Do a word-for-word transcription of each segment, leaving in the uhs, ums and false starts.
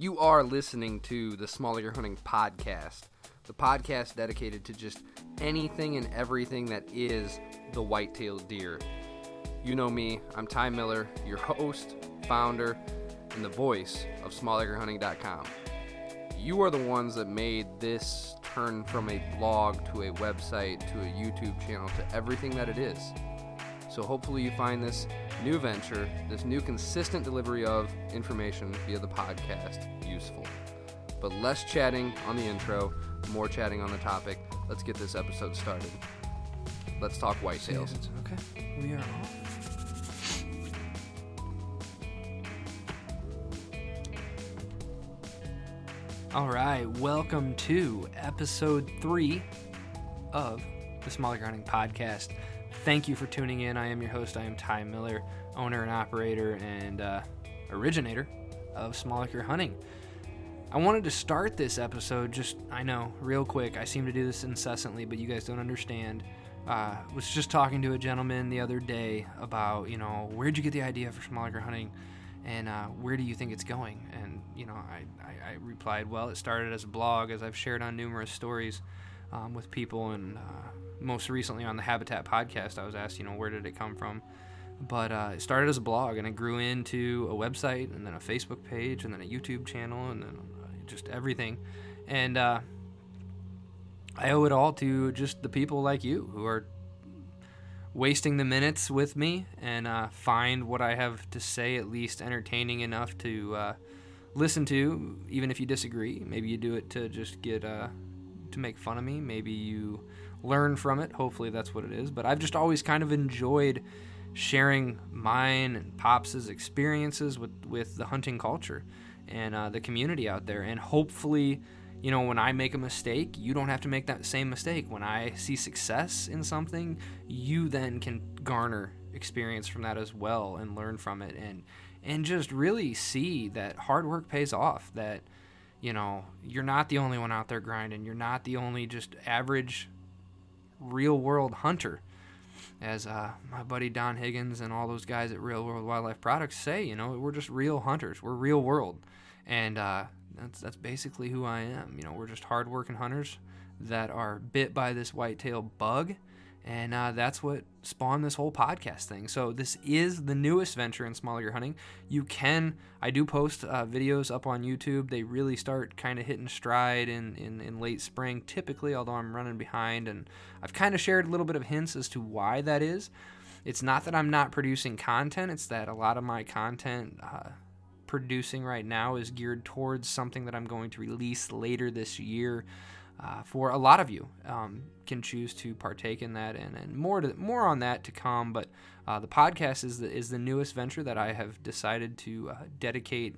You are listening to the Small Eager Hunting Podcast, the podcast dedicated to just anything and everything that is the white-tailed deer. You know me, I'm Ty Miller, your host, founder, and the voice of small acre hunting dot com. You are the ones that made this turn from a blog to a website to a YouTube channel to everything that it is. So hopefully you find this new venture, this new consistent delivery of information via the podcast useful. But less chatting on the intro, more chatting on the topic. Let's get this episode started. Let's talk white tails. Okay, we are off. All right, welcome to episode three of the Small Acre Hunting Podcast. Thank you for tuning in. I am your host. I am Ty Miller, owner and operator and uh, originator of Small Acre Hunting. I wanted to start this episode just, I know, real quick. I seem to do this incessantly, but you guys don't understand. Uh, was just talking to a gentleman the other day about, you know, where'd you get the idea for Small Acre Hunting and uh, where do you think it's going? And, you know, I, I, I replied, well, it started as a blog, as I've shared on numerous stories um, with people and uh, most recently on the Habitat podcast, I was asked, you know, where did it come from? But uh, it started as a blog and it grew into a website and then a Facebook page and then a YouTube channel and then just everything. And uh, I owe it all to just the people like you who are wasting the minutes with me and uh, find what I have to say at least entertaining enough to uh, listen to, even if you disagree. Maybe you do it to just get uh, to make fun of me. Maybe you learn from it. Hopefully that's what it is. But I've just always kind of enjoyed sharing mine and Pops' experiences with, with the hunting culture and uh, the community out there. And hopefully, you know, when I make a mistake, you don't have to make that same mistake. When I see success in something, you then can garner experience from that as well and learn from it and and just really see that hard work pays off, that, you know, you're not the only one out there grinding. You're not the only just average real-world hunter, as uh, my buddy Don Higgins and all those guys at Real World Wildlife Products say. You know, we're just real hunters. We're real world, and uh, that's that's basically who I am. You know, we're just hardworking hunters that are bit by this whitetail bug, and uh, that's what spawned this whole podcast thing. So this is the newest venture in Small Eager Hunting. You can, I do post uh, videos up on YouTube. They really start kind of hitting stride in, in, in late spring typically, although I'm running behind, and I've kind of shared a little bit of hints as to why that is. It's not that I'm not producing content. It's that a lot of my content uh, producing right now is geared towards something that I'm going to release later this year. Uh, for a lot of you um, can choose to partake in that, and, and more to, more on that to come. But uh, the podcast is the, is the newest venture that I have decided to uh, dedicate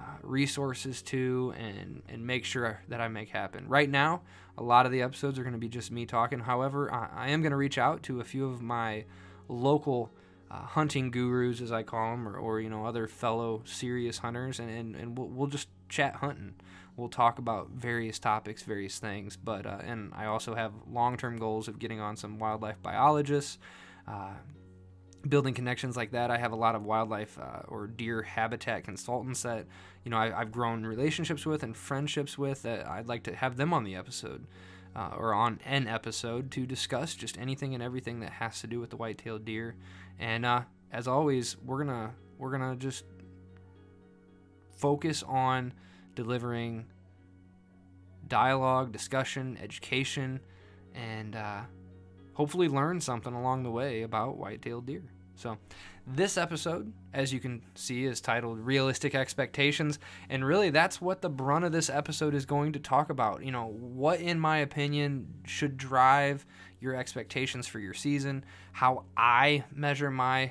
uh, resources to and, and make sure that I make happen. Right now, a lot of the episodes are going to be just me talking. However, I, I am going to reach out to a few of my local uh, hunting gurus, as I call them, or, or you know, other fellow serious hunters, and, and, and we'll, we'll just chat hunting. We'll talk about various topics, various things, but uh, and I also have long-term goals of getting on some wildlife biologists, uh, building connections like that. I have a lot of wildlife uh, or deer habitat consultants that, you know, I, I've grown relationships with and friendships with that I'd like to have them on the episode uh, or on an episode to discuss just anything and everything that has to do with the white-tailed deer. And uh, as always, we're gonna we're gonna just focus on delivering dialogue, discussion, education, and uh, hopefully learn something along the way about white-tailed deer. So this episode, as you can see, is titled Realistic Expectations, and really that's what the brunt of this episode is going to talk about. You know, what, in my opinion, should drive your expectations for your season, how I measure my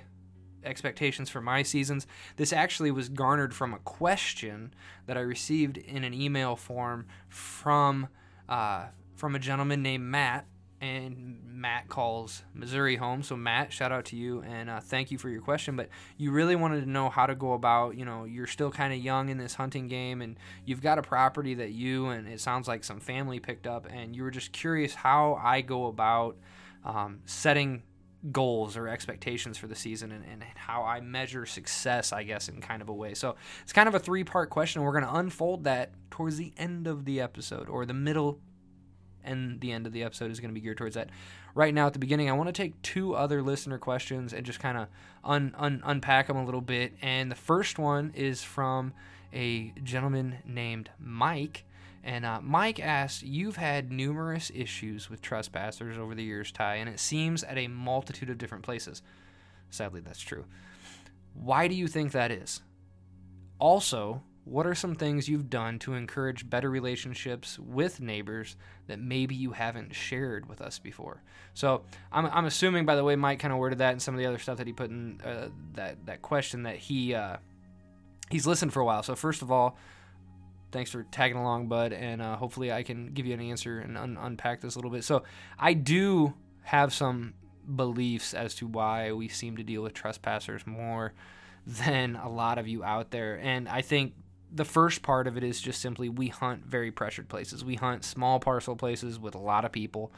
expectations for my seasons. This actually was garnered from a question that I received in an email form from uh, from a gentleman named Matt, and Matt calls Missouri home. So Matt, shout out to you, and uh, thank you for your question. But you really wanted to know how to go about, you know, you're still kind of young in this hunting game, and you've got a property that you, and it sounds like some family picked up, and you were just curious how I go about um, setting goals or expectations for the season and, and how I measure success, I guess, in kind of a way. So it's kind of a three-part question. We're going to unfold that towards the end of the episode, or the middle and the end of the episode is going to be geared towards that. Right now at the beginning, I want to take two other listener questions and just kind of un, un, unpack them a little bit. And the first one is from a gentleman named Mike. And uh, Mike asks, you've had numerous issues with trespassers over the years, Ty, and it seems at a multitude of different places. Sadly, that's true. Why do you think that is? Also, what are some things you've done to encourage better relationships with neighbors that maybe you haven't shared with us before? So I'm, I'm assuming, by the way, Mike kind of worded that and some of the other stuff that he put in uh, that, that question that he uh, he's listened for a while. So first of all, thanks for tagging along, bud, and uh, hopefully I can give you an answer and un- unpack this a little bit. So I do have some beliefs as to why we seem to deal with trespassers more than a lot of you out there. And I think the first part of it is just simply we hunt very pressured places. We hunt small parcel places with a lot of people.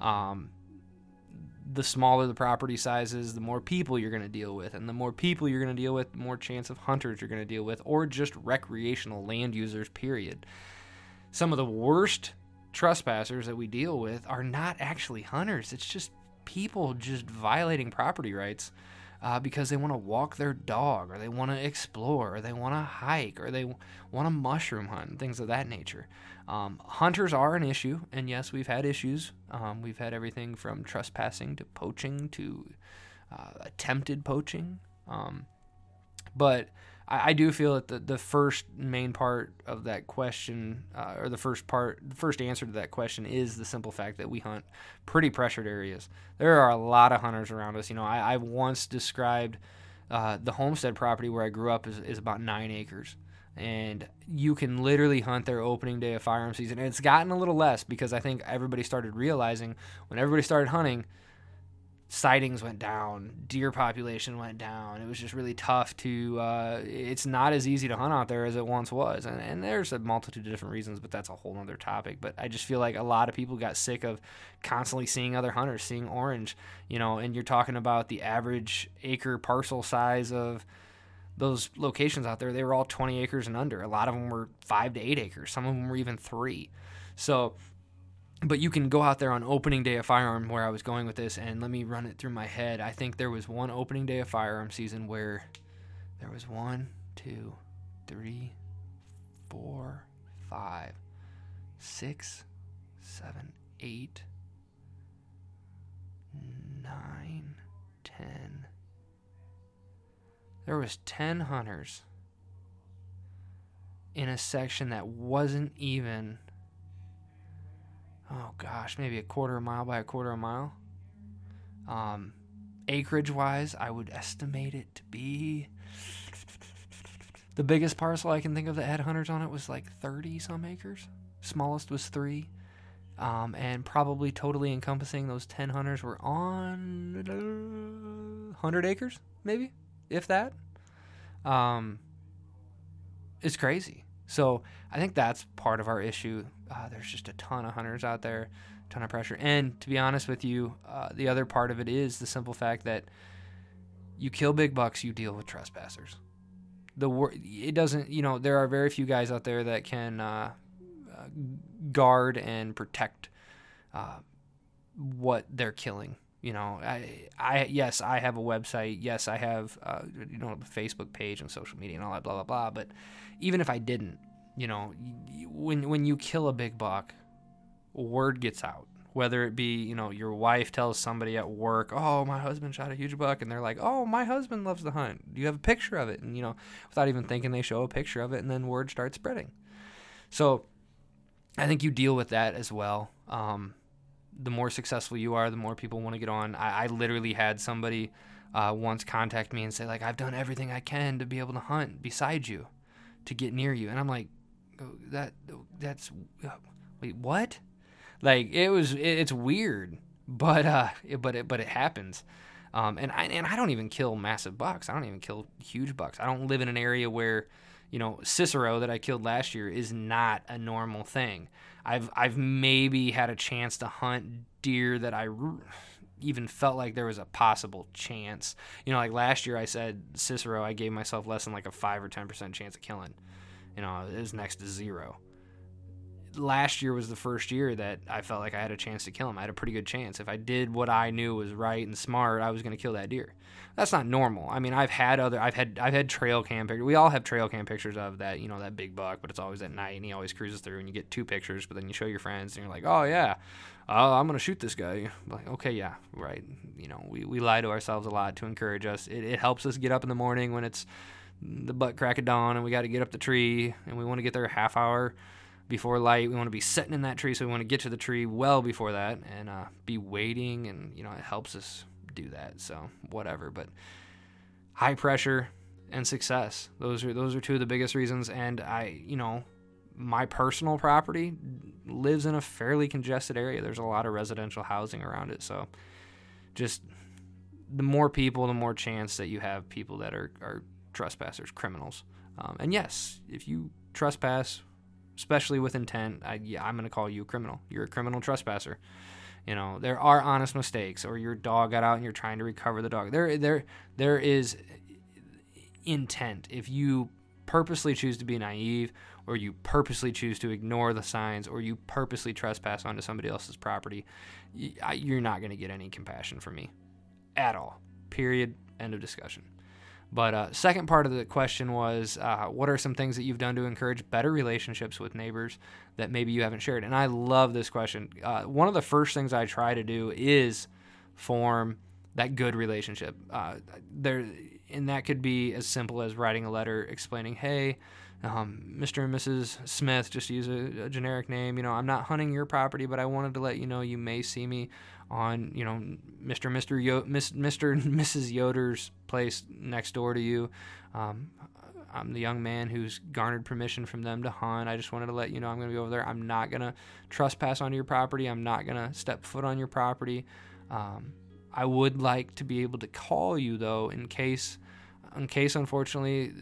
Um, the smaller the property sizes, the more people you're going to deal with. And the more people you're going to deal with, the more chance of hunters you're going to deal with, or just recreational land users, period. Some of the worst trespassers that we deal with are not actually hunters. It's just people just violating property rights uh, because they want to walk their dog, or they want to explore, or they want to hike, or they w- want to mushroom hunt, and things of that nature. Um, hunters are an issue, and yes, we've had issues. Um, we've had everything from trespassing to poaching to uh, attempted poaching. Um, but I, I do feel that the, the first main part of that question, uh, or the first part, the first answer to that question is the simple fact that we hunt pretty pressured areas. There are a lot of hunters around us. You know, I, I once described uh, the homestead property where I grew up is, is about nine acres. And you can literally hunt their opening day of firearm season. And it's gotten a little less because I think everybody started realizing when everybody started hunting, sightings went down, deer population went down. It was just really tough to, uh, it's not as easy to hunt out there as it once was. And, and there's a multitude of different reasons, but that's a whole other topic. But I just feel like a lot of people got sick of constantly seeing other hunters, seeing orange, you know, and you're talking about the average acre parcel size of those locations out there. They were all twenty acres and under. A lot of them were five to eight acres. Some of them were even three. So, but you can go out there on opening day of firearm, where I was going with this, and let me run it through my head. I think there was one opening day of firearm season where there was one, two, three, four, five, six, seven, eight, nine, ten. There was ten hunters in a section that wasn't even, oh gosh, maybe a quarter of a mile by a quarter of a mile. Um, acreage-wise, I would estimate it to be, the biggest parcel I can think of that had hunters on it was like thirty-some acres. Smallest was three. Um, and probably totally encompassing those ten hunters were on one hundred acres, maybe? If that, um, it's crazy. So I think that's part of our issue. Uh, there's just a ton of hunters out there, a ton of pressure. And to be honest with you, uh, the other part of it is the simple fact that you kill big bucks, you deal with trespassers. The wor- It doesn't, you know, there are very few guys out there that can uh, uh, guard and protect uh, what they're killing. You know, I, I, yes, I have a website. Yes, I have, uh, you know, a Facebook page and social media and all that, blah, blah, blah. But even if I didn't, you know, when when you kill a big buck, word gets out. Whether it be, you know, your wife tells somebody at work, oh, my husband shot a huge buck. And they're like, oh, my husband loves to hunt. Do you have a picture of it? And, you know, without even thinking, they show a picture of it, and then word starts spreading. So I think you deal with that as well. Um The more successful you are, the more people want to get on. I, I literally had somebody uh, once contact me and say, like, I've done everything I can to be able to hunt beside you, to get near you. And I'm like, oh, that that's uh, wait, what? Like, it was it, it's weird, but uh, it, but it but it happens. Um, and I and I don't even kill massive bucks. I don't even kill huge bucks. I don't live in an area where, you know, Cicero that I killed last year is not a normal thing. I've I've maybe had a chance to hunt deer that I even felt like there was a possible chance. You know, like last year I said Cicero, I gave myself less than like a five or ten percent chance of killing. You know, it was next to zero. Last year was the first year that I felt like I had a chance to kill him. I had a pretty good chance. If I did what I knew was right and smart, I was going to kill that deer. That's not normal. I mean, I've had other, I've had, I've had trail cam pictures. We all have trail cam pictures of that, you know, that big buck, but it's always at night and he always cruises through and you get two pictures, but then you show your friends and you're like, oh yeah, oh, I'm going to shoot this guy. Like, okay, yeah, right. You know, we, we lie to ourselves a lot to encourage us. It, it helps us get up in the morning when it's the butt crack of dawn and we got to get up the tree and we want to get there a half hour before light. We want to be sitting in that tree, so we want to get to the tree well before that and uh, be waiting, and, you know, it helps us do that, so whatever. But high pressure and success, those are those are two of the biggest reasons. And I, you know, my personal property lives in a fairly congested area. There's a lot of residential housing around it, so just the more people, the more chance that you have people that are, are trespassers, criminals. Um, and yes, if you trespass, especially with intent, I, yeah, I'm going to call you a criminal. You're a criminal trespasser. You know, there are honest mistakes, or your dog got out and you're trying to recover the dog. There, there, there is intent. If you purposely choose to be naive, or you purposely choose to ignore the signs, or you purposely trespass onto somebody else's property, you're not going to get any compassion from me at all. Period. End of discussion. But uh, second part of the question was, uh, what are some things that you've done to encourage better relationships with neighbors that maybe you haven't shared? And I love this question. Uh, one of the first things I try to do is form that good relationship. Uh, there, and that could be as simple as writing a letter explaining, hey, um, Mister and Missus Smith, just use a, a generic name. You know, I'm not hunting your property, but I wanted to let you know you may see me on, you know, Mister and Mister Yo- Mister and Missus Yoder's place next door to you. Um, I'm the young man who's garnered permission from them to hunt. I just wanted to let you know I'm going to be over there. I'm not going to trespass onto your property. I'm not going to step foot on your property. Um, I would like to be able to call you, though, in case, in case, unfortunately,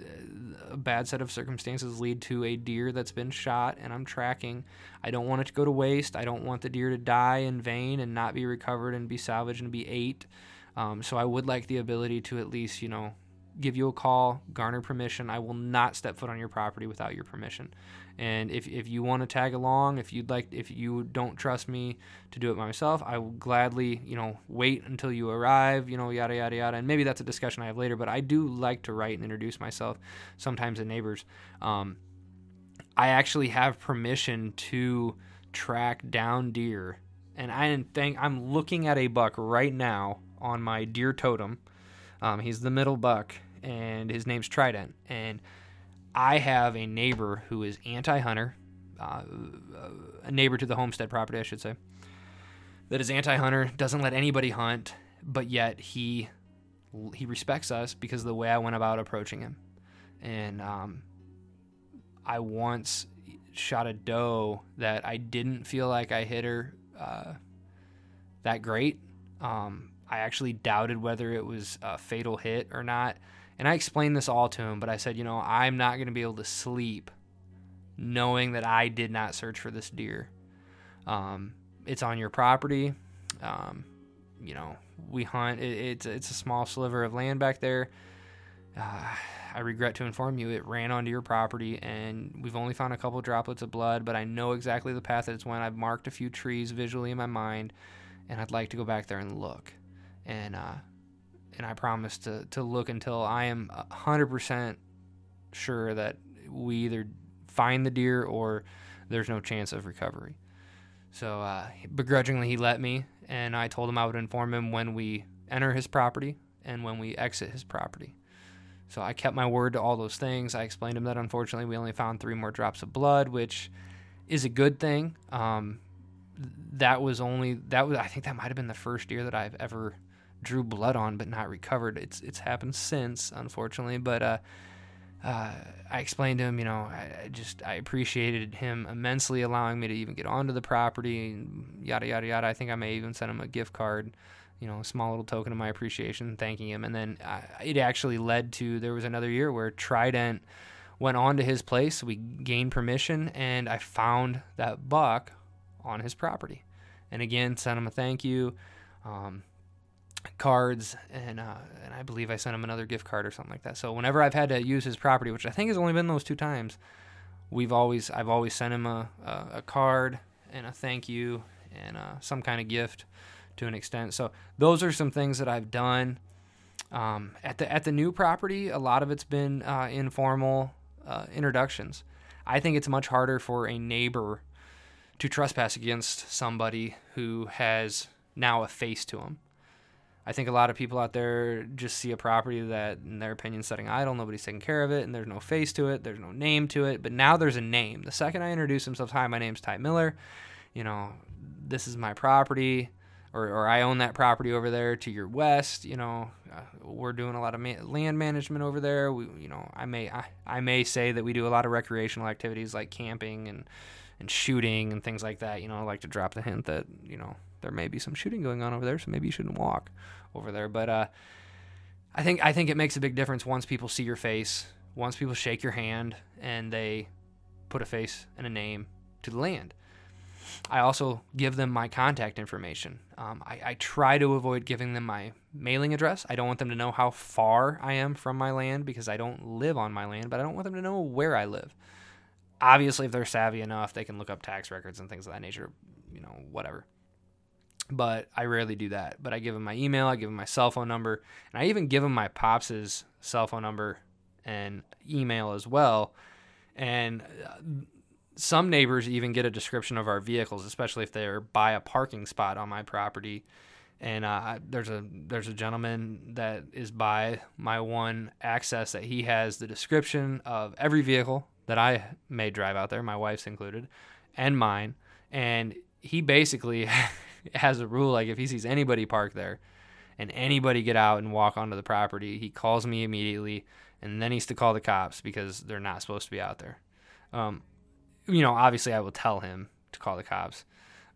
a bad set of circumstances lead to a deer that's been shot and I'm tracking. I don't want it to go to waste. I don't want the deer to die in vain and not be recovered and be salvaged and be ate. Um, so I would like the ability to at least, you know, give you a call, garner permission. I will not step foot on your property without your permission. And if if you want to tag along, if you'd like, if you don't trust me to do it by myself, I will gladly, you know, wait until you arrive, you know, yada, yada, yada. And maybe that's a discussion I have later, but I do like to write and introduce myself sometimes to neighbors. Um, I actually have permission to track down deer. And I didn't think, I'm looking at a buck right now on my deer totem. Um, he's the middle buck, and his name's Trident. And I have a neighbor who is anti-hunter, uh, a neighbor to the homestead property, I should say, that is anti-hunter, doesn't let anybody hunt, but yet he he respects us because of the way I went about approaching him. And um, I once shot a doe that I didn't feel like I hit her uh, that great. Um I actually doubted whether it was a fatal hit or not. And I explained this all to him, but I said, you know, I'm not going to be able to sleep knowing that I did not search for this deer. Um, it's on your property. Um, you know, we hunt. It, it's, it's a small sliver of land back there. Uh, I regret to inform you it ran onto your property, and we've only found a couple droplets of blood, but I know exactly the path that it's went. I've marked a few trees visually in my mind, and I'd like to go back there and look. And uh, and I promise to, to look until I am one hundred percent sure that we either find the deer or there's no chance of recovery. So uh, begrudgingly, he let me, and I told him I would inform him when we enter his property and when we exit his property. So I kept my word to all those things. I explained to him that, unfortunately, we only found three more drops of blood, which is a good thing. Um, that was only, that was, I think that might have been the first deer that I've ever drew blood on but not recovered. It's it's happened since, unfortunately, but uh, uh, I explained to him, you know, I, I just, I appreciated him immensely allowing me to even get onto the property, yada, yada, yada. I think I may even send him a gift card, you know, a small little token of my appreciation, thanking him. And then uh, it actually led to, there was another year where Trident went on to his place, we gained permission, and I found that buck on his property. And again, sent him a thank you. Um, cards, and uh, and I believe I sent him another gift card or something like that. So whenever I've had to use his property, which I think has only been those two times, we've always I've always sent him a, a, a card and a thank you and uh, some kind of gift to an extent. So those are some things that I've done. Um, at the at the new property, a lot of it's been uh, informal uh, introductions. I think it's much harder for a neighbor to trespass against somebody who has now a face to them. I think a lot of people out there just see a property that, in their opinion, sitting idle, nobody's taking care of it, and there's no face to it, there's no name to it, but now there's a name. The second I introduce myself, hi, my name's Ty Miller, you know, this is my property, or, or I own that property over there to your west, you know, uh, we're doing a lot of ma- land management over there, we, you know, I may I, I may say that we do a lot of recreational activities like camping and, and shooting and things like that, you know, I like to drop the hint that, you know, there may be some shooting going on over there, so maybe you shouldn't walk over there. But uh, I think I think it makes a big difference once people see your face, once people shake your hand, and they put a face and a name to the land. I also give them my contact information. Um, I, I try to avoid giving them my mailing address. I don't want them to know how far I am from my land because I don't live on my land, but I don't want them to know where I live. Obviously, if they're savvy enough, they can look up tax records and things of that nature, you know, whatever. But I rarely do that. But I give them my email, I give them my cell phone number, and I even give them my pops' cell phone number and email as well. And some neighbors even get a description of our vehicles, especially if they're by a parking spot on my property. And uh, there's a there's a gentleman that is by my one access that he has the description of every vehicle that I may drive out there, my wife's included, and mine. And he basically has a rule, like if he sees anybody park there and anybody get out and walk onto the property, he calls me immediately and then he's to call the cops because they're not supposed to be out there. Um, you know, obviously I will tell him to call the cops,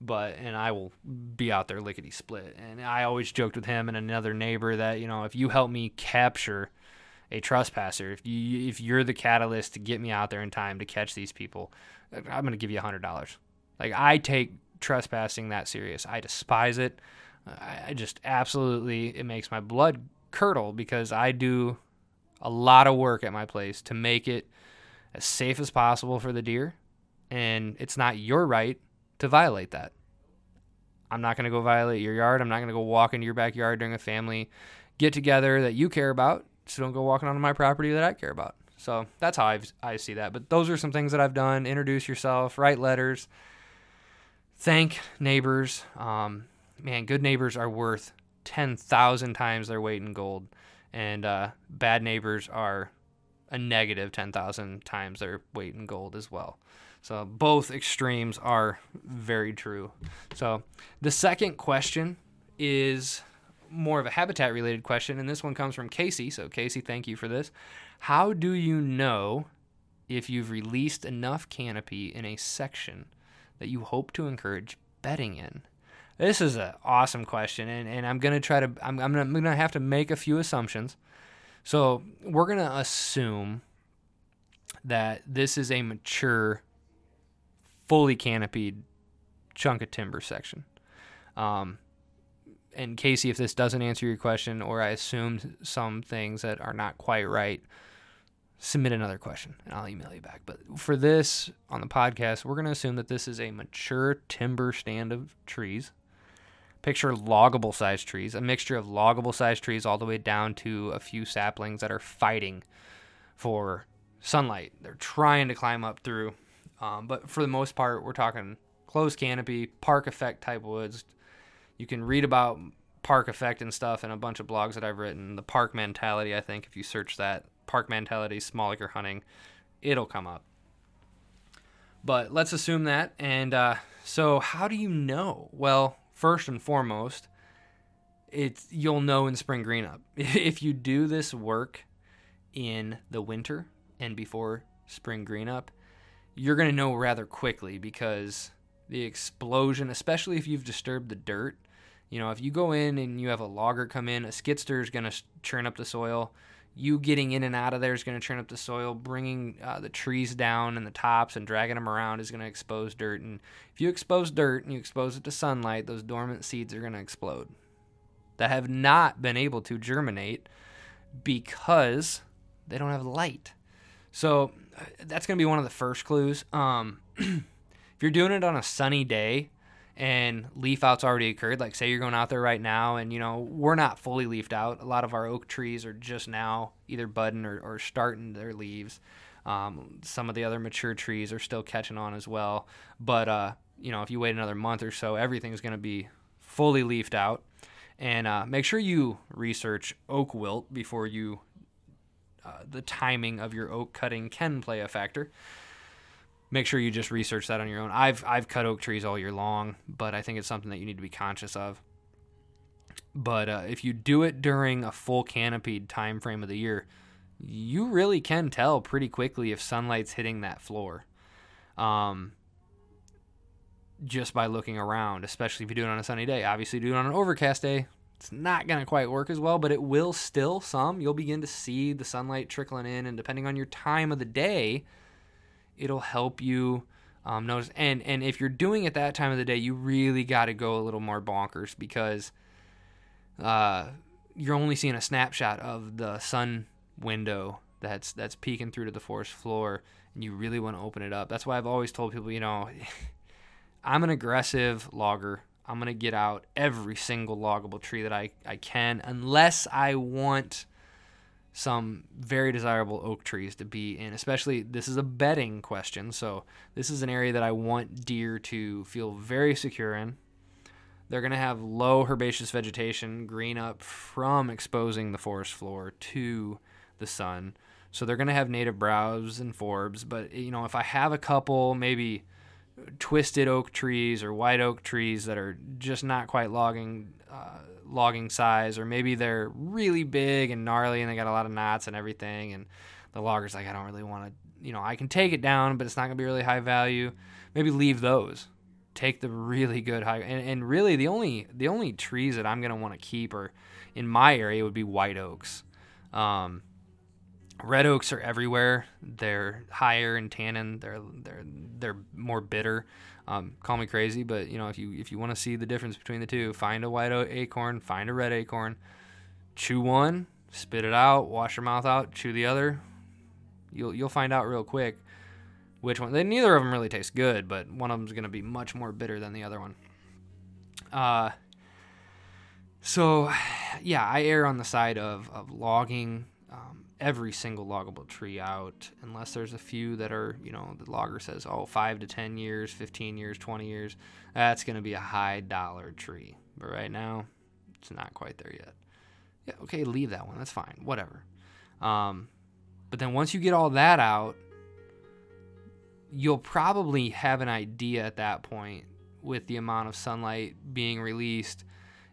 but, and I will be out there lickety split. And I always joked with him and another neighbor that, you know, if you help me capture a trespasser, if you, if you're the catalyst to get me out there in time to catch these people, I'm going to give you a hundred dollars. Like I take trespassing that serious. I despise it. I just absolutely, it makes my blood curdle because I do a lot of work at my place to make it as safe as possible for the deer, and it's not your right to violate that. I'm not going to go violate your yard. I'm not going to go walk into your backyard during a family get together that you care about, so don't go walking onto my property that I care about. So that's how I've, I see that. But those are some things that I've done. Introduce yourself, write letters, thank neighbors. Um, man, good neighbors are worth ten thousand times their weight in gold. And uh, bad neighbors are a negative ten thousand times their weight in gold as well. So both extremes are very true. So the second question is more of a habitat-related question, and this one comes from Casey. So Casey, thank you for this. How do you know if you've released enough canopy in a section that you hope to encourage bedding in? This is an awesome question, and, and I'm going to try to, I'm, I'm going to have to make a few assumptions. So we're going to assume that this is a mature, fully canopied chunk of timber section. Um, and Casey, if this doesn't answer your question, or I assumed some things that are not quite right, submit another question, and I'll email you back. But for this, on the podcast, we're going to assume that this is a mature timber stand of trees. Picture loggable-sized trees, a mixture of loggable-sized trees all the way down to a few saplings that are fighting for sunlight. They're trying to climb up through. Um, but for the most part, we're talking closed canopy, park effect type woods. You can read about park effect and stuff in a bunch of blogs that I've written. The park mentality, I think, if you search that, park mentality, small acre hunting, it'll come up. But let's assume that. And uh, so how do you know? Well, first and foremost, it's you'll know in spring green up. If you do this work in the winter and before spring green up, you're going to know rather quickly because the explosion, especially if you've disturbed the dirt, you know, if you go in and you have a logger come in, a skidster is going to churn up the soil. You getting in and out of there is going to churn up the soil, bringing uh, the trees down and the tops and dragging them around is going to expose dirt. And if you expose dirt and you expose it to sunlight, those dormant seeds are going to explode. that have not been able to germinate because they don't have light. So that's going to be one of the first clues. Um, if you're doing it on a sunny day and leaf out's already occurred, like say you're going out there right now and, you know, we're not fully leafed out. A lot of our oak trees are just now either budding or, or starting their leaves. Um, some of the other mature trees are still catching on as well. But, uh, you know, if you wait another month or so, everything's going to be fully leafed out. And uh, make sure you research oak wilt before you, uh, the timing of your oak cutting can play a factor. Make sure you just research that on your own. I've I've cut oak trees all year long, but I think it's something that you need to be conscious of. But uh, if you do it during a full canopied time frame of the year, you really can tell pretty quickly if sunlight's hitting that floor. Um, just by looking around, especially if you do it on a sunny day. Obviously, do it on an overcast day. It's not going to quite work as well, but it will still some. You'll begin to see the sunlight trickling in, and depending on your time of the day, it'll help you um, notice. And, and if you're doing it that time of the day, you really got to go a little more bonkers because uh, you're only seeing a snapshot of the sun window that's that's peeking through to the forest floor, and you really want to open it up. That's why I've always told people, you know, I'm an aggressive logger. I'm going to get out every single loggable tree that I, I can unless I want some very desirable oak trees to be in. Especially, this is a bedding question, so this is an area that I want deer to feel very secure in. They're going to have low herbaceous vegetation, green up from exposing the forest floor to the sun. So they're going to have native browse and forbs, but you know, if I have a couple, maybe twisted oak trees or white oak trees that are just not quite logging uh, logging size, or maybe they're really big and gnarly and they got a lot of knots and everything, and the logger's like, I don't really want to, you know, I can take it down, but it's not going to be really high value. Maybe leave those. Take the really good high, and, and really the only the only trees that I'm going to want to keep are in my area would be white oaks. Um, Red oaks are everywhere. They're higher in tannin. They're they're they're more bitter. Um, call me crazy, but you know, if you if you want to see the difference between the two, find a white acorn, find a red acorn, chew one, spit it out, wash your mouth out, chew the other. You'll you'll find out real quick which one. They, neither of them really taste good, but one of them's going to be much more bitter than the other one. Uh. So, yeah, I err on the side of of logging. Um, every single loggable tree out, unless there's a few that are, you know, the logger says, oh, five to ten years, fifteen years, twenty years, that's going to be a high dollar tree. But right now, it's not quite there yet. Yeah, okay, leave that one. That's fine. Whatever. Um, but then once you get all that out, you'll probably have an idea at that point with the amount of sunlight being released.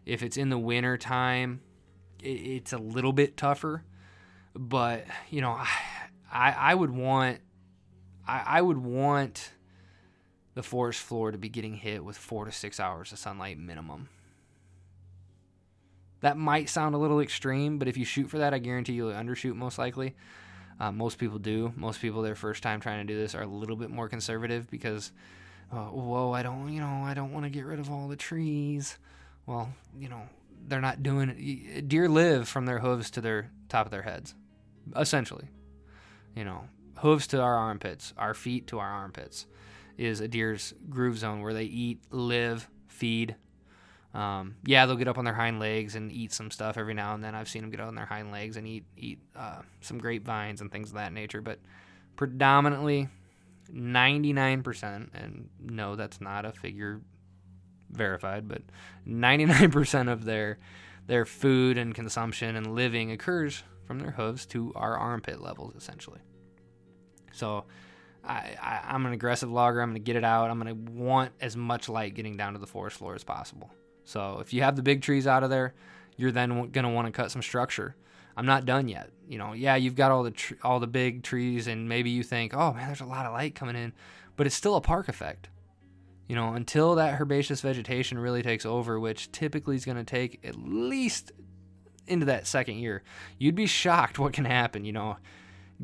If it's in the winter time, it's a little bit tougher. But, you know, I I would want I, I would want the forest floor to be getting hit with four to six hours of sunlight minimum. That might sound a little extreme, but if you shoot for that, I guarantee you'll undershoot most likely. Uh, most people do. Most people, their first time trying to do this, are a little bit more conservative because, uh, whoa, I don't, you know, I don't want to get rid of all the trees. Well, you know, they're not doing it. Deer live from their hooves to their top of their heads. Essentially, you know, hooves to our armpits, our feet to our armpits is a deer's groove zone where they eat, live, feed. Um, yeah, they'll get up on their hind legs and eat some stuff every now and then. I've seen them get on their hind legs and eat eat uh, some grapevines and things of that nature. But predominantly, ninety-nine percent, and no, that's not a figure verified, but ninety-nine percent of their their food and consumption and living occurs from their hooves to our armpit levels, essentially. So I, I, I'm an aggressive logger. I'm going to get it out. I'm going to want as much light getting down to the forest floor as possible. So if you have the big trees out of there, you're then going to want to cut some structure. I'm not done yet. You know, yeah, you've got all the tr- all the big trees, and maybe you think, oh, man, there's a lot of light coming in, but it's still a park effect. You know, until that herbaceous vegetation really takes over, which typically is going to take at least into that second year, you'd be shocked what can happen. You know,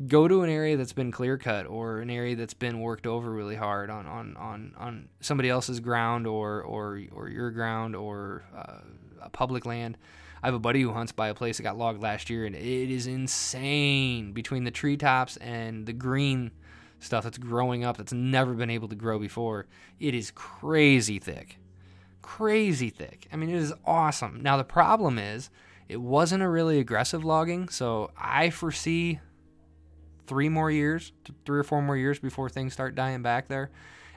go to an area that's been clear cut or an area that's been worked over really hard on on, on, on somebody else's ground or, or, or your ground or uh, a public land. I have a buddy who hunts by a place that got logged last year, and it is insane between the treetops and the green stuff that's growing up that's never been able to grow before. It is crazy thick. Crazy thick. I mean, it is awesome. Now, the problem is it wasn't a really aggressive logging, so I foresee three more years, three or four more years before things start dying back there.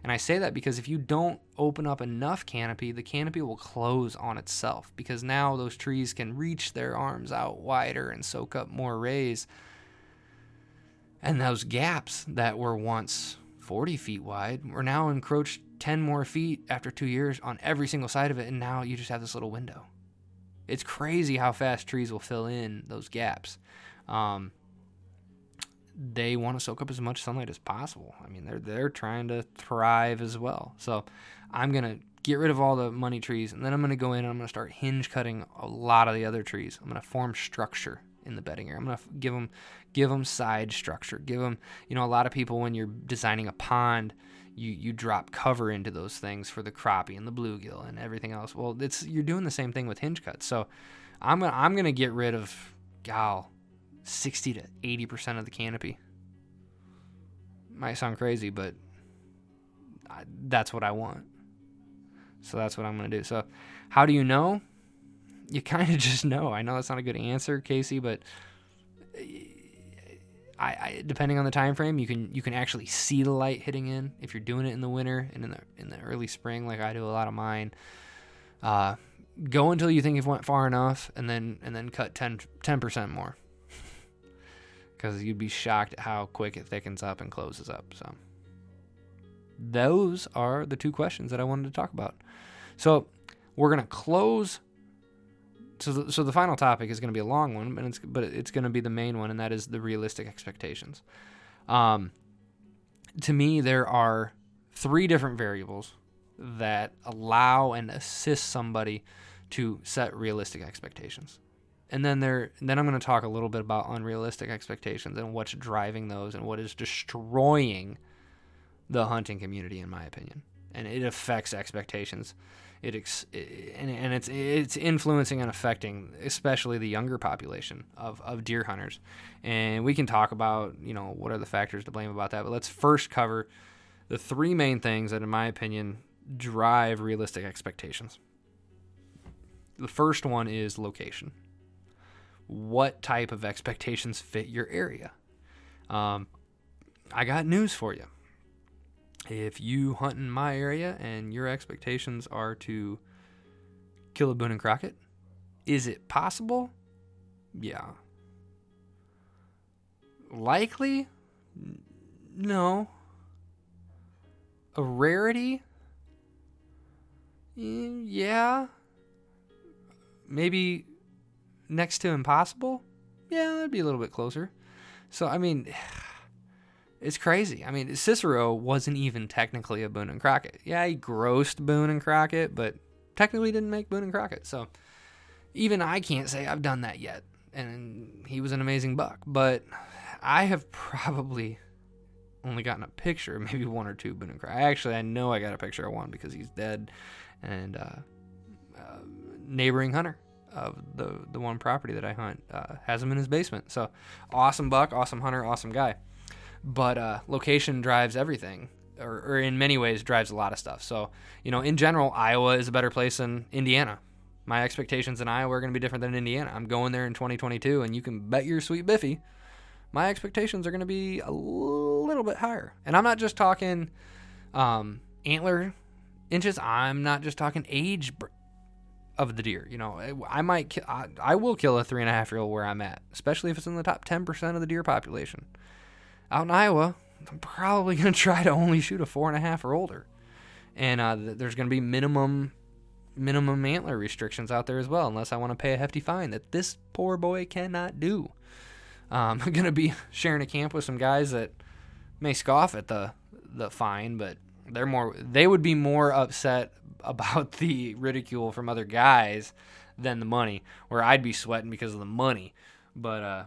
And I say that because if you don't open up enough canopy, the canopy will close on itself, because now those trees can reach their arms out wider and soak up more rays. And those gaps that were once forty feet wide are now encroached ten more feet after two years on every single side of it, and now you just have this little window. It's crazy how fast trees will fill in those gaps. Um, they want to soak up as much sunlight as possible. I mean, they're they're trying to thrive as well. So I'm going to get rid of all the money trees, and then I'm going to go in and I'm going to start hinge cutting a lot of the other trees. I'm going to form structure in the bedding area. I'm going to give them, give them side structure. Give them, you know, a lot of people, when you're designing a pond, you, you drop cover into those things for the crappie and the bluegill and everything else. Well, it's you're doing the same thing with hinge cuts. So I'm going to I'm going to get rid of, gal, sixty to eighty percent of the canopy. Might sound crazy, but I, that's what I want. So that's what I'm going to do. So how do you know? You kind of just know. I know that's not a good answer, Casey, but I, I, depending on the time frame, you can you can actually see the light hitting in. If you're doing it in the winter and in the in the early spring, like I do a lot of mine, uh, go until you think you've went far enough, and then and then cut ten percent more, because you'd be shocked at how quick it thickens up and closes up. So those are the two questions that I wanted to talk about. So we're gonna close. So the, so the final topic is going to be a long one, but it's, but it's going to be the main one, and that is the realistic expectations. Um, to me, there are three different variables that allow and assist somebody to set realistic expectations. And then there, and then I'm going to talk a little bit about unrealistic expectations and what's driving those and what is destroying the hunting community, in my opinion. And it affects expectations. It ex- and, and it's it's influencing and affecting, especially the younger population of, of deer hunters. And we can talk about, you know, what are the factors to blame about that. But let's first cover the three main things that, in my opinion, drive realistic expectations. The first one is location. What type of expectations fit your area? Um, I got news for you. If you hunt in my area and your expectations are to kill a Boone and Crockett, is it possible? Yeah. Likely? No. A rarity? Yeah. Maybe next to impossible? Yeah, that'd be a little bit closer. So, I mean... It's crazy. I mean, Cicero wasn't even technically a Boone and Crockett. Yeah, he grossed Boone and Crockett, but technically didn't make Boone and Crockett. So even I can't say I've done that yet. And he was an amazing buck. But I have probably only gotten a picture, maybe one or two Boone and Crockett. Actually, I know I got a picture of one because he's dead. And uh, uh, neighboring hunter of the, the one property that I hunt uh, has him in his basement. So awesome buck, awesome hunter, awesome guy. But uh, location drives everything, or, or in many ways drives a lot of stuff. So, you know, in general, Iowa is a better place than Indiana. My expectations in Iowa are going to be different than Indiana. I'm going there in twenty twenty-two, and you can bet your sweet biffy, my expectations are going to be a little bit higher. And I'm not just talking um, antler inches. I'm not just talking age of the deer. You know, I might, ki- I, I will kill a three and a half year old where I'm at, especially if it's in the top ten percent of the deer population. Out in Iowa, I'm probably going to try to only shoot a four and a half or older. And uh, th- there's going to be minimum minimum antler restrictions out there as well, unless I want to pay a hefty fine that this poor boy cannot do. Um, I'm going to be sharing a camp with some guys that may scoff at the the fine, but they're more they would be more upset about the ridicule from other guys than the money, where I'd be sweating because of the money. But uh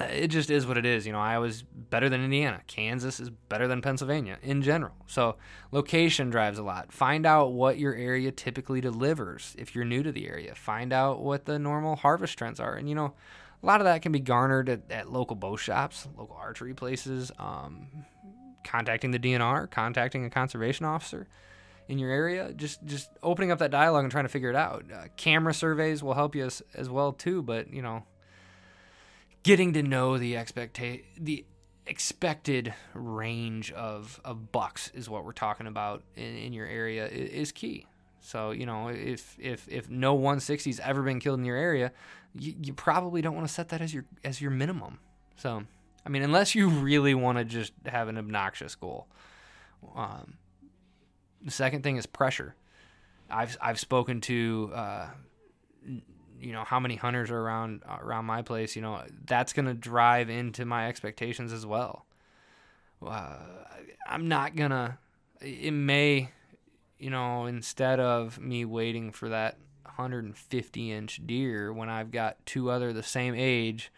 it just is what it is. You know, Iowa's better than Indiana. Kansas is better than Pennsylvania in general. So location drives a lot. Find out what your area typically delivers if you're new to the area. Find out what the normal harvest trends are. And, you know, a lot of that can be garnered at, at local bow shops, local archery places, um, contacting the D N R, contacting a conservation officer in your area, just just opening up that dialogue and trying to figure it out. Uh, camera surveys will help you as, as well, too, but, you know, getting to know the expecta- the expected range of, of bucks is what we're talking about in, in your area is, is key. So, you know, if if if no one sixty's ever been killed in your area, you, you probably don't want to set that as your as your minimum. So, I mean, unless you really want to just have an obnoxious goal. Um, the second thing is pressure. I've I've spoken to. Uh, you know, how many hunters are around around my place, you know, that's going to drive into my expectations as well. Uh, I'm not going to, it may, you know, instead of me waiting for that one fifty inch deer when I've got two other the same age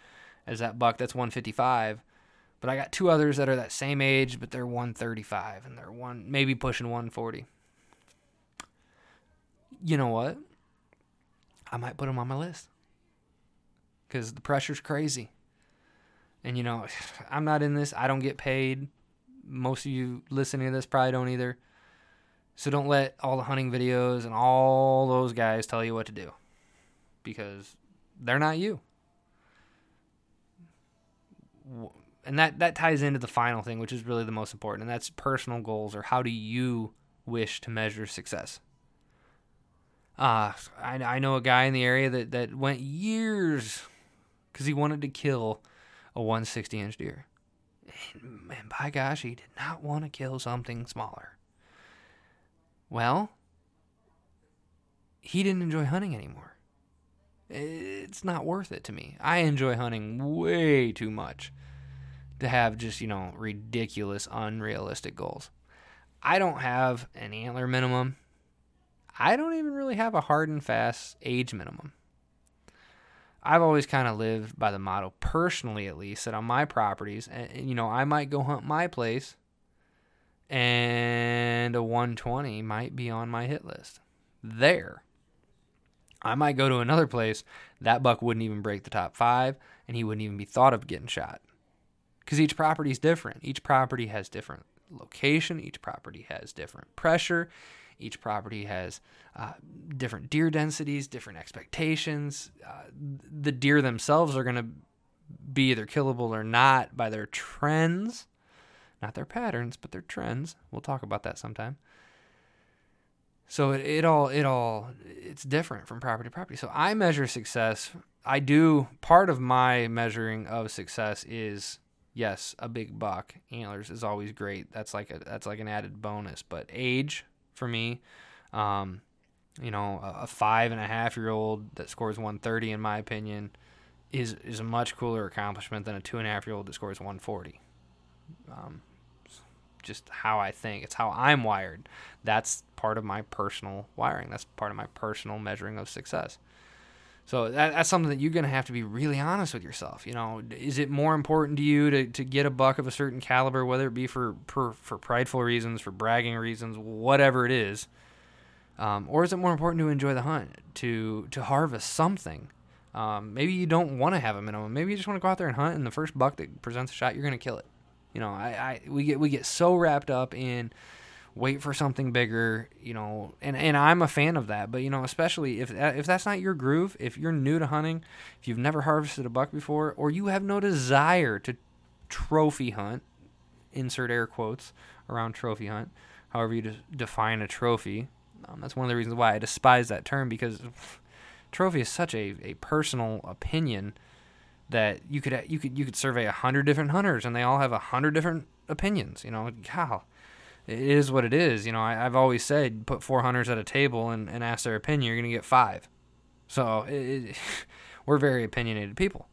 as that buck that's one fifty-five, but I got two others that are that same age, but they're one thirty-five and they're one, maybe pushing one forty. You know what? I might put them on my list because the pressure's crazy. And, you know, I'm not in this. I don't get paid. Most of you listening to this probably don't either. So don't let all the hunting videos and all those guys tell you what to do because they're not you. And that, that ties into the final thing, which is really the most important, and that's personal goals, or how do you wish to measure success? Uh, I, I know a guy in the area that, that went years because he wanted to kill a one sixty inch deer. And, and by gosh, he did not want to kill something smaller. Well, he didn't enjoy hunting anymore. It's not worth it to me. I enjoy hunting way too much to have just, you know, ridiculous, unrealistic goals. I don't have an antler minimum. I don't even really have a hard and fast age minimum. I've always kind of lived by the motto, personally at least, that on my properties, and, you know, I might go hunt my place, and a one twenty might be on my hit list. There. I might go to another place, that buck wouldn't even break the top five, and he wouldn't even be thought of getting shot. Because each property is different. Each property has different location. Each property has different pressure. Each property has uh, different deer densities, different expectations. Uh, the deer themselves are going to be either killable or not by their trends, not their patterns, but their trends. We'll talk about that sometime. So it, it all, it all, it's different from property to property. So I measure success. I do, part of my measuring of success is, yes, a big buck. Antlers is always great. That's like a, that's like an added bonus, but age, for me, um, you know, a five and a half year old that scores one thirty, in my opinion, is is a much cooler accomplishment than a two and a half year old that scores one forty. Um, just how I think. It's how I'm wired. That's part of my personal wiring. That's part of my personal measuring of success. So that, that's something that you're going to have to be really honest with yourself. You know, is it more important to you to, to get a buck of a certain caliber, whether it be for, for, for prideful reasons, for bragging reasons, whatever it is, um, or is it more important to enjoy the hunt, to to harvest something? Um, maybe you don't want to have a minimum. Maybe you just want to go out there and hunt, and the first buck that presents a shot, you're going to kill it. You know, I, I we get we get so wrapped up in wait for something bigger, you know, and, and I'm a fan of that. But, you know, especially if if that's not your groove, if you're new to hunting, if you've never harvested a buck before, or you have no desire to trophy hunt, insert air quotes around trophy hunt, however you de- define a trophy. Um, that's one of the reasons why I despise that term, because pff, trophy is such a, a personal opinion that you could you could, you could survey one hundred different hunters and they all have one hundred different opinions, you know, cow. It is what it is. You know, I, I've always said, put four hunters at a table and, and ask their opinion, you're going to get five. So it, it, we're very opinionated people.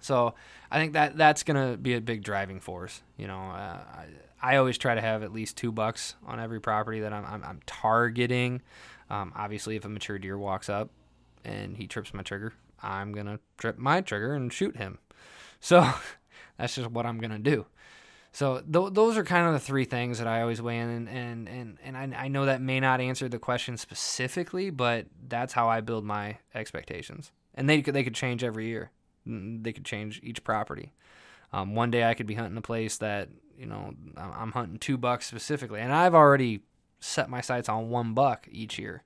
So I think that that's going to be a big driving force. You know, uh, I, I always try to have at least two bucks on every property that I'm, I'm, I'm targeting. Um, obviously, if a mature deer walks up and he trips my trigger, I'm going to trip my trigger and shoot him. So that's just what I'm going to do. So th- those are kind of the three things that I always weigh in. And and, and, and I, I know that may not answer the question specifically, but that's how I build my expectations. And they could, they could change every year. They could change each property. Um, one day I could be hunting a place that, you know, I'm hunting two bucks specifically. And I've already set my sights on one buck each year.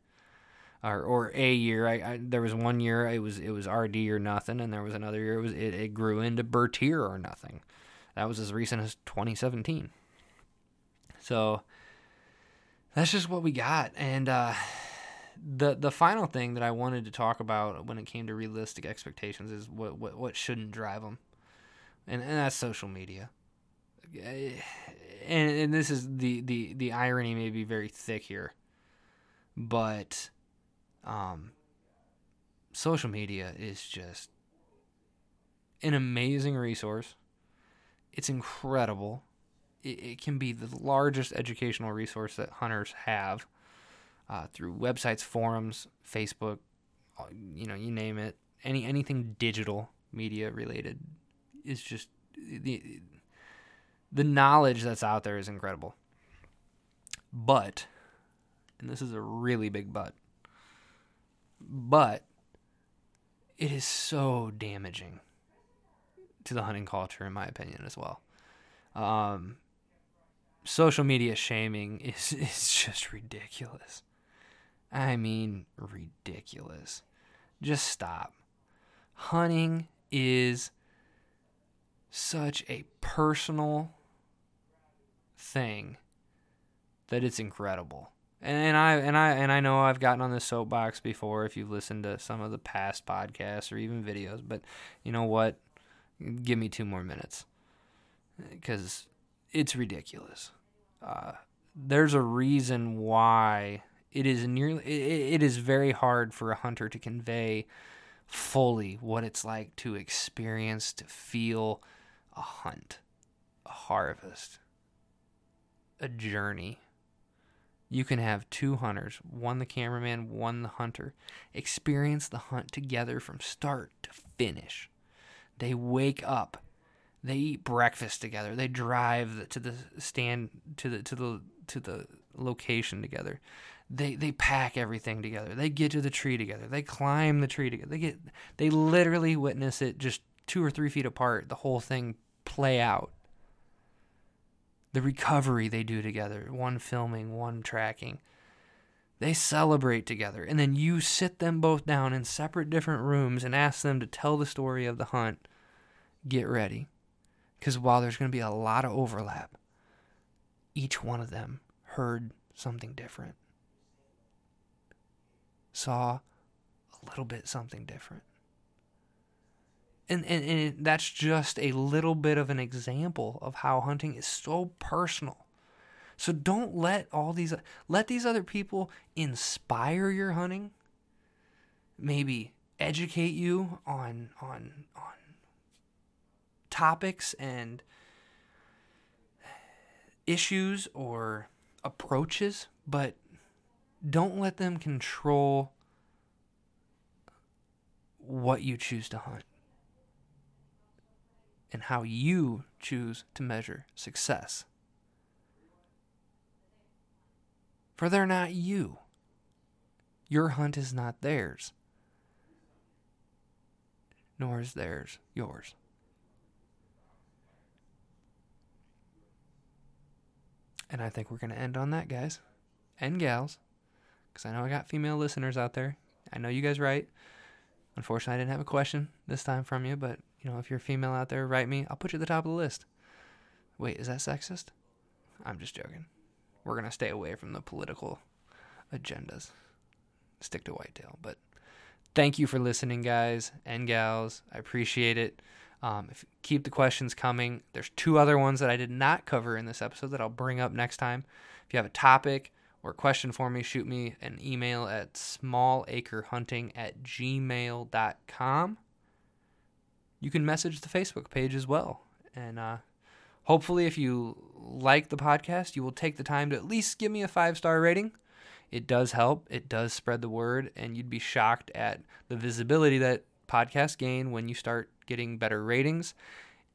Or, or a year, I, I there was one year it was it was R D or nothing, and there was another year it was it, it grew into Bertier or nothing. That was as recent as twenty seventeen. So that's just what we got. And uh, the the final thing that I wanted to talk about when it came to realistic expectations is what what, what shouldn't drive them, and, and that's social media. And, and this is the, the the irony may be very thick here, but. Um, social media is just an amazing resource. It's incredible. It, it can be the largest educational resource that hunters have uh, through websites, forums, Facebook, you know, you name it. Any anything digital media related is just the the knowledge that's out there is incredible. But, and this is a really big but. But it is so damaging to the hunting culture, in my opinion, as well. Um, social media shaming is, is just ridiculous. I mean, ridiculous. Just stop. Hunting is such a personal thing that it's incredible. And I and I and I know I've gotten on this soapbox before if you've listened to some of the past podcasts or even videos, but you know what? Give me two more minutes because it's ridiculous. Uh, there's a reason why it is nearly it, it is very hard for a hunter to convey fully what it's like to experience, to feel a hunt, a harvest, a journey. You can have two hunters, one the cameraman, one the hunter, experience the hunt together from start to finish. They wake up, they eat breakfast together, they drive to the stand to the to the to the location together. They they pack everything together. They get to the tree together. They climb the tree together. They get they literally witness it just two or three feet apart, the whole thing play out. The recovery they do together, one filming, one tracking. They celebrate together, and then you sit them both down in separate different rooms and ask them to tell the story of the hunt. Get ready, because while there's going to be a lot of overlap, each one of them heard something different, saw a little bit something different. And, and and that's just a little bit of an example of how hunting is so personal. So don't let all these, let these other people inspire your hunting. Maybe educate you on on on topics and issues or approaches, but don't let them control what you choose to hunt and how you choose to measure success. For they're not you. Your hunt is not theirs, nor is theirs yours. And I think we're going to end on that, guys and gals, because I know I got female listeners out there. I know you guys write. Unfortunately, I didn't have a question this time from you, but you know, if you're a female out there, write me. I'll put you at the top of the list. Wait, is that sexist? I'm just joking. We're going to stay away from the political agendas. Stick to whitetail. But thank you for listening, guys and gals. I appreciate it. Um, if, keep the questions coming. There's two other ones that I did not cover in this episode that I'll bring up next time. If you have a topic or a question for me, shoot me an email at small acre hunting at gmail dot com. You can message the Facebook page as well. And uh, hopefully if you like the podcast, you will take the time to at least give me a five-star rating. It does help. It does spread the word. And you'd be shocked at the visibility that podcasts gain when you start getting better ratings.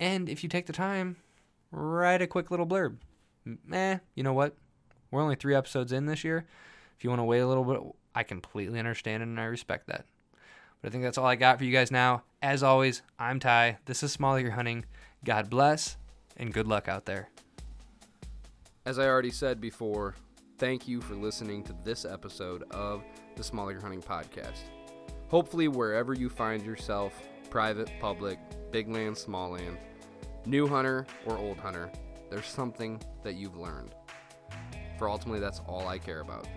And if you take the time, write a quick little blurb. Eh, you know what? We're only three episodes in this year. If you want to wait a little bit, I completely understand it and I respect that. But I think that's all I got for you guys now. As always, I'm Ty. This is Small Eager Hunting. God bless and good luck out there. As I already said before, thank you for listening to this episode of the Small Eager Hunting Podcast. Hopefully, wherever you find yourself, private, public, big land, small land, new hunter or old hunter, there's something that you've learned. For ultimately, that's all I care about.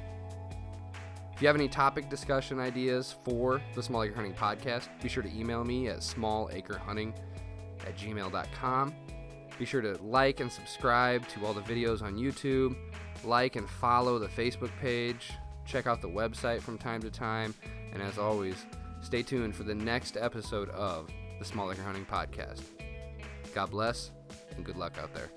If you have any topic discussion ideas for the Small Acre Hunting Podcast, be sure to email me at small acre hunting at gmail dot com. Be sure to like and subscribe to all the videos on YouTube. Like and follow the Facebook page. Check out the website from time to time. And as always, stay tuned for the next episode of the Small Acre Hunting Podcast. God bless and good luck out there.